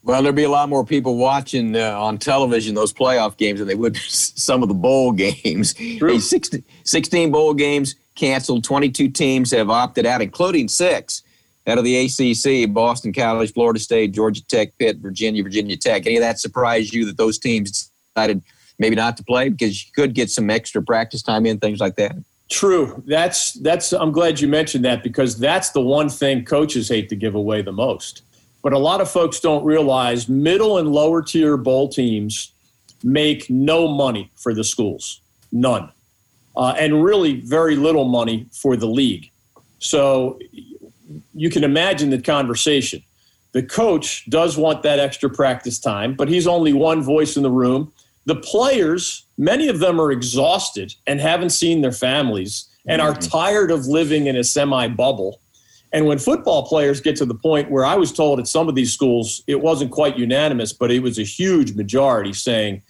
Well, there'll be a lot more people watching uh, on television those playoff games than they would some of the bowl games. Hey, sixteen bowl games canceled. twenty-two teams have opted out, including six out of the A C C, Boston College, Florida State, Georgia Tech, Pitt, Virginia, Virginia Tech. Any of that surprise you that those teams decided maybe not to play because you could get some extra practice time in, things like that? True. That's that's. I'm glad you mentioned that because that's the one thing coaches hate to give away the most. But a lot of folks don't realize middle and lower tier bowl teams make no money for the schools, none, uh, and really very little money for the league. So you can imagine the conversation. The coach does want that extra practice time, but he's only one voice in the room. The players, many of them are exhausted and haven't seen their families and are tired of living in a semi-bubble. And when football players get to the point where I was told at some of these schools, it wasn't quite unanimous, but it was a huge majority saying,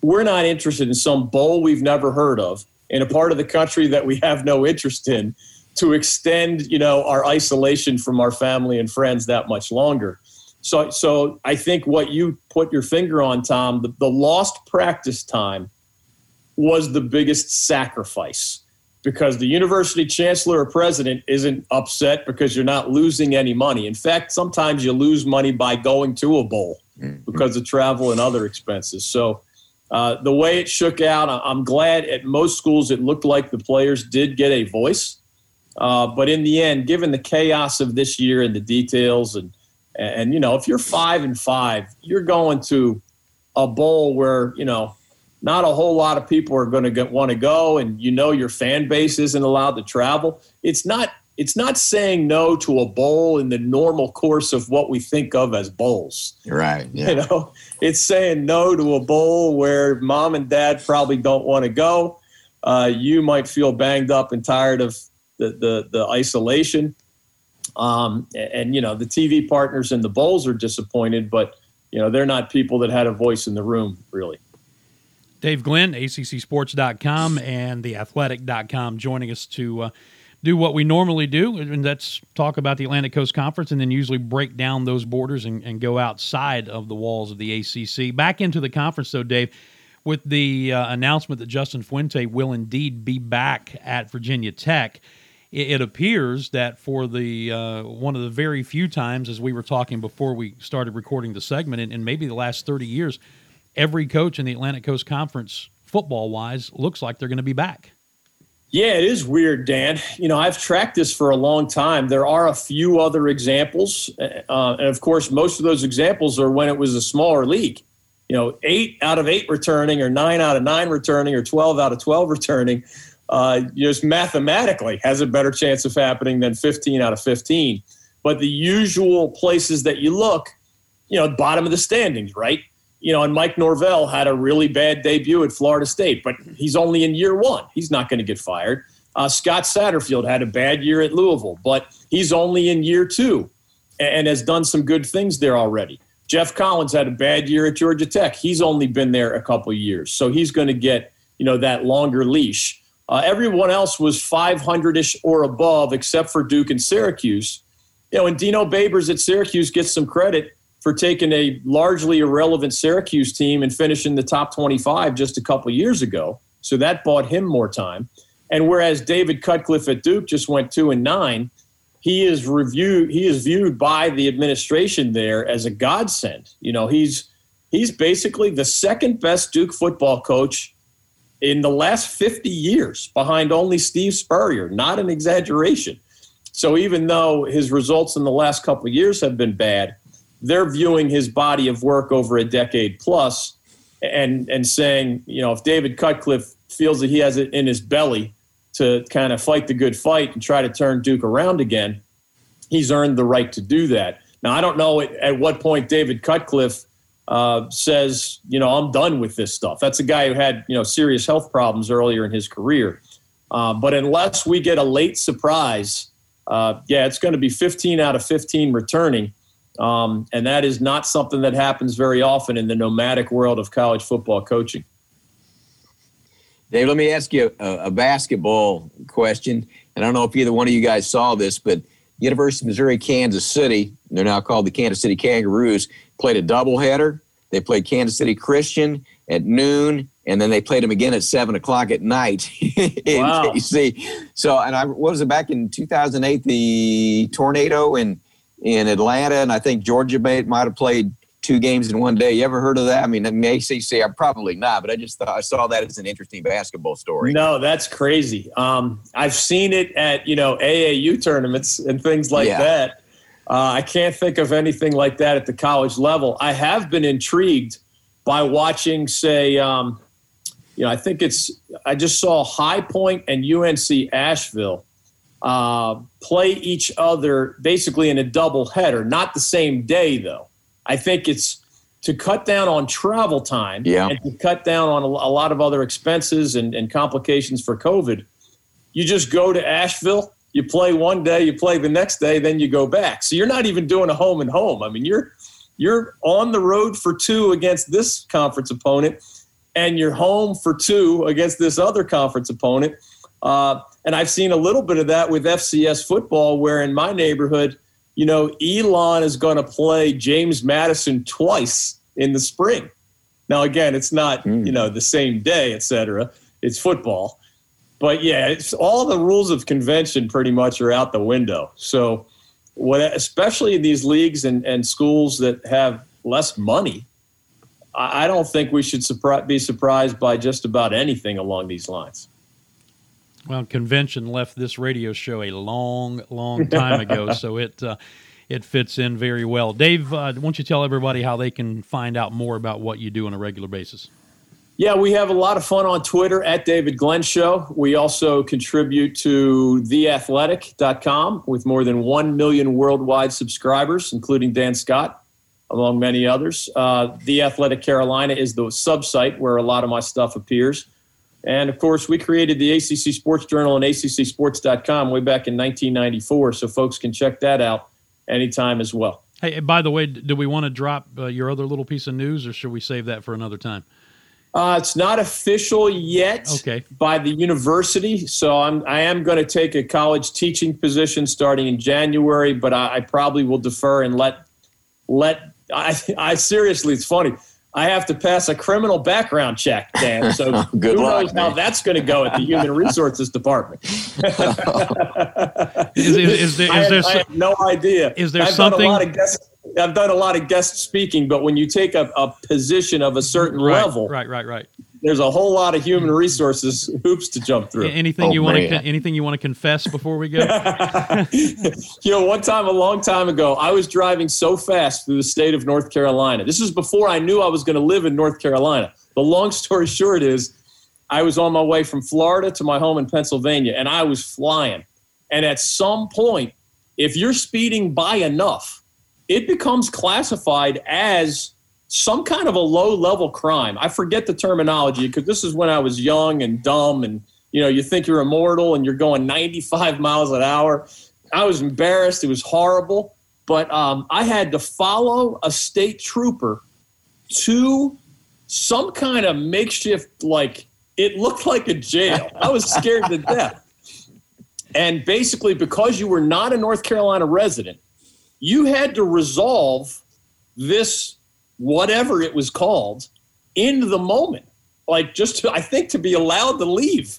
we're not interested in some bowl we've never heard of in a part of the country that we have no interest in to extend, you know, our isolation from our family and friends that much longer. So so I think what you put your finger on, Tom, the, the lost practice time was the biggest sacrifice because the university chancellor or president isn't upset because you're not losing any money. In fact, sometimes you lose money by going to a bowl because of travel and other expenses. So uh, the way it shook out, I'm glad at most schools it looked like the players did get a voice. Uh, but in the end, given the chaos of this year and the details and And, you know, if you're five and five, you're going to a bowl where, you know, not a whole lot of people are going to get, want to go. And, you know, your fan base isn't allowed to travel. It's not it's not saying no to a bowl in the normal course of what we think of as bowls. Right. Yeah. You know, it's saying no to a bowl where mom and dad probably don't want to go. Uh, you might feel banged up and tired of the the, the isolation. Um, and, you know, the T V partners and the bowls are disappointed, but, you know, they're not people that had a voice in the room, really. Dave Glenn, A C C sports dot com and the athletic dot com joining us to uh, do what we normally do, and that's talk about the Atlantic Coast Conference and then usually break down those borders and, and go outside of the walls of the A C C. Back into the conference, though, Dave, with the uh, announcement that Justin Fuente will indeed be back at Virginia Tech. It appears that for the uh, one of the very few times, as we were talking before we started recording the segment, and, and maybe the last thirty years, every coach in the Atlantic Coast Conference, football-wise, looks like they're going to be back. Yeah, it is weird, Dan. You know, I've tracked this for a long time. There are a few other examples, uh, and of course, most of those examples are when it was a smaller league. You know, eight out of eight returning, or nine out of nine returning, or twelve out of twelve returning. Uh, just mathematically has a better chance of happening than fifteen out of fifteen. But the usual places that you look, you know, bottom of the standings, right? You know, and Mike Norvell had a really bad debut at Florida State, but he's only in year one. He's not going to get fired. Uh, Scott Satterfield had a bad year at Louisville, but he's only in year two and has done some good things there already. Jeff Collins had a bad year at Georgia Tech. He's only been there a couple years, so he's going to get, you know, that longer leash. Uh, everyone else was five hundred-ish or above, except for Duke and Syracuse. You know, and Dino Babers at Syracuse gets some credit for taking a largely irrelevant Syracuse team and finishing the top twenty-five just a couple years ago. So that bought him more time. And whereas David Cutcliffe at Duke just went two and nine, he is reviewed. He is viewed by the administration there as a godsend. You know, he's he's basically the second best Duke football coach in the last fifty years, behind only Steve Spurrier. Not an exaggeration. So even though his results in the last couple of years have been bad, they're viewing his body of work over a decade plus and and saying, you know, if David Cutcliffe feels that he has it in his belly to kind of fight the good fight and try to turn Duke around again, he's earned the right to do that. Now, I don't know at, at what point David Cutcliffe uh, says, you know, I'm done with this stuff. That's a guy who had, you know, serious health problems earlier in his career. Uh, but unless we get a late surprise, uh, yeah, it's going to be fifteen out of fifteen returning. Um, and that is not something that happens very often in the nomadic world of college football coaching. Dave, let me ask you a, a basketball question. And I don't know if either one of you guys saw this, but University of Missouri, Kansas City, they're now called the Kansas City Kangaroos, played a doubleheader. They played Kansas City Christian at noon, and then they played them again at seven o'clock at night in wow. K C. So, and I what was it back in two thousand eight, the tornado in, in Atlanta, and I think Georgia might have played two games in one day. You ever heard of that? I mean, in the A C C, I'm probably not, but I just thought I saw that as an interesting basketball story. No, that's crazy. Um, I've seen it at, you know, A A U tournaments and things like yeah. that. Uh, I can't think of anything like that at the college level. I have been intrigued by watching, say, um, you know, I think it's, I just saw High Point and U N C Asheville uh, play each other basically in a double header, not the same day though. I think it's to cut down on travel time yeah. and to cut down on a, a lot of other expenses and, and complications for COVID. You just go to Asheville, you play one day, you play the next day, then you go back. So you're not even doing a home and home. I mean, you're you're on the road for two against this conference opponent, and you're home for two against this other conference opponent. Uh, and I've seen a little bit of that with F C S football, where in my neighborhood, you know, Elon is going to play James Madison twice in the spring. Now, again, it's not, mm. you know, the same day, et cetera. It's football. But, yeah, it's all the rules of convention pretty much are out the window. So what, especially in these leagues and, and schools that have less money, I, I don't think we should surpri- be surprised by just about anything along these lines. Well, convention left this radio show a long, long time ago, so it uh, it fits in very well. Dave, uh, why don't you tell everybody how they can find out more about what you do on a regular basis? Yeah, we have a lot of fun on Twitter, at David Glenn Show. We also contribute to the athletic dot com with more than one million worldwide subscribers, including Dan Scott, among many others. Uh, The Athletic Carolina is the sub-site where a lot of my stuff appears. And, of course, we created the A C C Sports Journal and A C C sports dot com way back in nineteen ninety-four, so folks can check that out anytime as well. Hey, by the way, do we want to drop uh, your other little piece of news, or should we save that for another time? Uh, it's not official yet okay. by the university, so I'm, I am going to take a college teaching position starting in January, but I, I probably will defer and let let I, I seriously, it's funny. I have to pass a criminal background check, Dan. So Good who luck, knows man. How that's going to go at the Human Resources Department? is, is, is there, is I, have, there some, I have no idea. Is there I've something? Done a lot of guest, I've done a lot of guest speaking, but when you take a, a position of a certain right, level, right, right, right, there's a whole lot of human resources hoops to jump through. Anything oh, you want to? Anything you want to confess before we go? You know, one time, a long time ago, I was driving so fast through the state of North Carolina. This is before I knew I was going to live in North Carolina. The long story short is, I was on my way from Florida to my home in Pennsylvania, and I was flying. And at some point, if you're speeding by enough, it becomes classified as some kind of a low-level crime. I forget the terminology because this is when I was young and dumb and, you know, you think you're immortal and you're going ninety-five miles an hour. I was embarrassed. It was horrible. But um, I had to follow a state trooper to some kind of makeshift, like, it looked like a jail. I was scared to death. And basically, because you were not a North Carolina resident, you had to resolve this, whatever it was called, in the moment. Like, just to, I think, to be allowed to leave.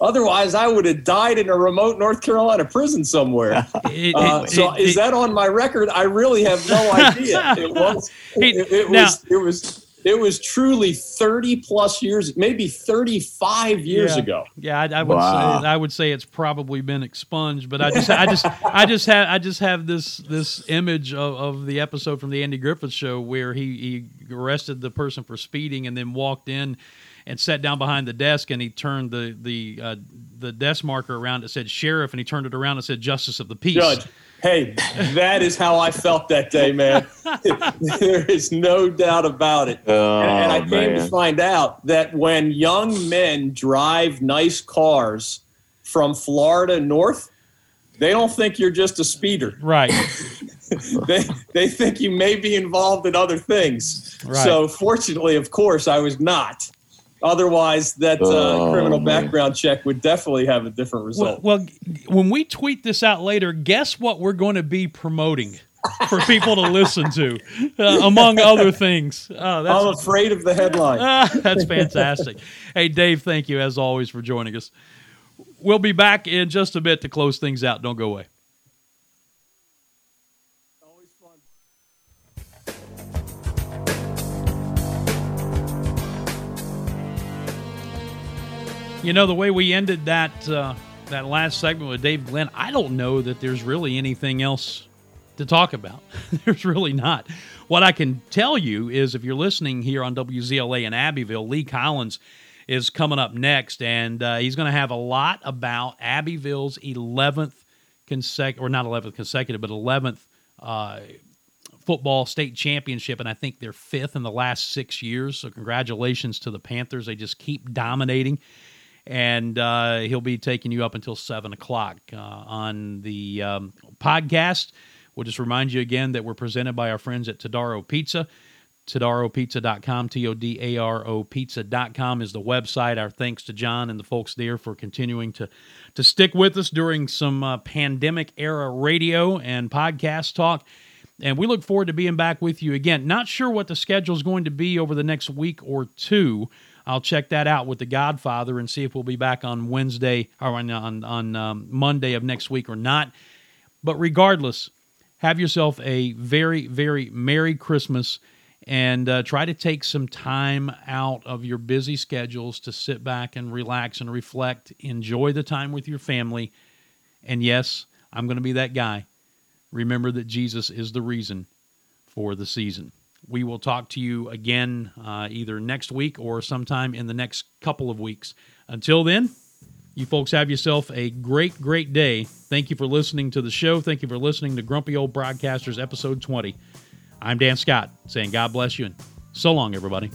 Otherwise, I would have died in a remote North Carolina prison somewhere. It, uh, it, so it, is it, that on my record? I really have no idea. It was it, it, it now, was, it was, it was truly thirty plus years, maybe thirty-five years yeah. ago. Yeah, I, I would wow. say I would say it's probably been expunged, but I just I just I just have I just have this this image of, of the episode from the Andy Griffith Show where he, he arrested the person for speeding and then walked in and sat down behind the desk, and he turned the the uh, the desk marker around. It said sheriff, and he turned it around and said justice of the peace. Judge, hey, that is how I felt that day, man. There is no doubt about it. Oh, and, and I came man. to find out that when young men drive nice cars from Florida north, they don't think you're just a speeder. Right. they they think you may be involved in other things. Right. So fortunately, of course, I was not. Otherwise, that uh, oh, criminal background man. check would definitely have a different result. Well, well, when we tweet this out later, guess what we're going to be promoting for people to listen to, uh, among other things. Uh, that's I'm afraid of the headline. Uh, that's fantastic. Hey, Dave, thank you, as always, for joining us. We'll be back in just a bit to close things out. Don't go away. You know, the way we ended that uh, that last segment with Dave Glenn, I don't know that there's really anything else to talk about. There's really not. What I can tell you is if you're listening here on W Z L A in Abbeville, Lee Collins is coming up next, and uh, he's going to have a lot about Abbeville's eleventh consecutive, or not eleventh consecutive, but eleventh uh, football state championship, and I think they're fifth in the last six years. So congratulations to the Panthers. They just keep dominating. And uh, he'll be taking you up until seven o'clock uh, on the um, podcast. We'll just remind you again that we're presented by our friends at Todaro Pizza. Todaro Pizza dot com, T O D A R O Pizza dot com is the website. Our thanks to John and the folks there for continuing to, to stick with us during some uh, pandemic-era radio and podcast talk. And we look forward to being back with you again. Not sure what the schedule is going to be over the next week or two. I'll check that out with the Godfather and see if we'll be back on Wednesday or on on, on um, Monday of next week or not. But regardless, have yourself a very, very Merry Christmas and uh, try to take some time out of your busy schedules to sit back and relax and reflect. Enjoy the time with your family. And yes, I'm going to be that guy. Remember that Jesus is the reason for the season. We will talk to you again uh, either next week or sometime in the next couple of weeks. Until then, you folks have yourself a great, great day. Thank you for listening to the show. Thank you for listening to Grumpy Old Broadcasters, Episode twenty. I'm Dan Scott, saying God bless you, and so long, everybody.